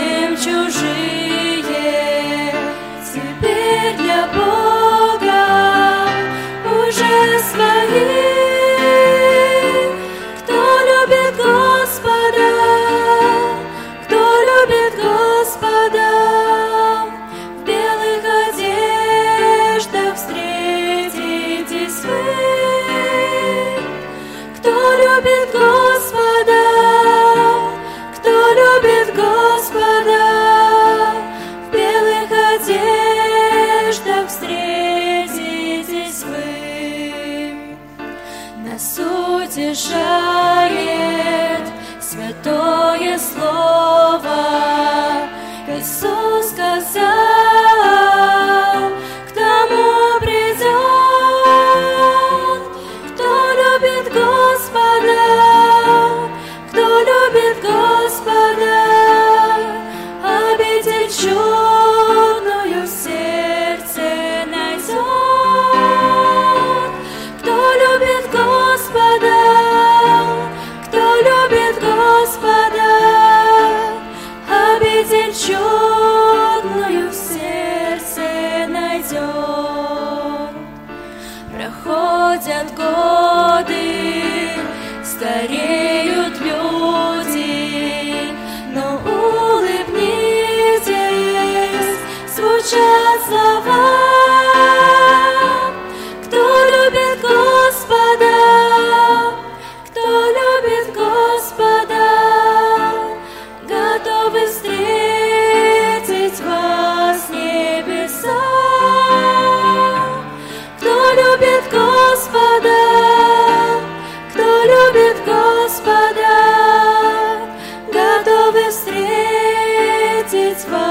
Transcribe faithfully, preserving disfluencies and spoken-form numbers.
чем чужие. Теперь для Бога уже свои. Кто любит Господа, кто любит Господа, в белых одеждах встретитесь вы. Кто любит Господа, кто любит Господа, в белых одеждах встретитесь вы. Нас утешает святое слово. Иисус сказал, к тому придет, кто любит Господа, кто любит Господа, обитель чудную в сердце найдет. Кто любит Господа, кто любит Господа, обитель чудную в сердце найдет. Проходят годы, стареют люди, но улыбнитесь, звучат слова. Кто любит Господа, кто любит Господа, готовы встретить вас небеса. Кто любит Господа, кто любит Господа, готовы встретить вас.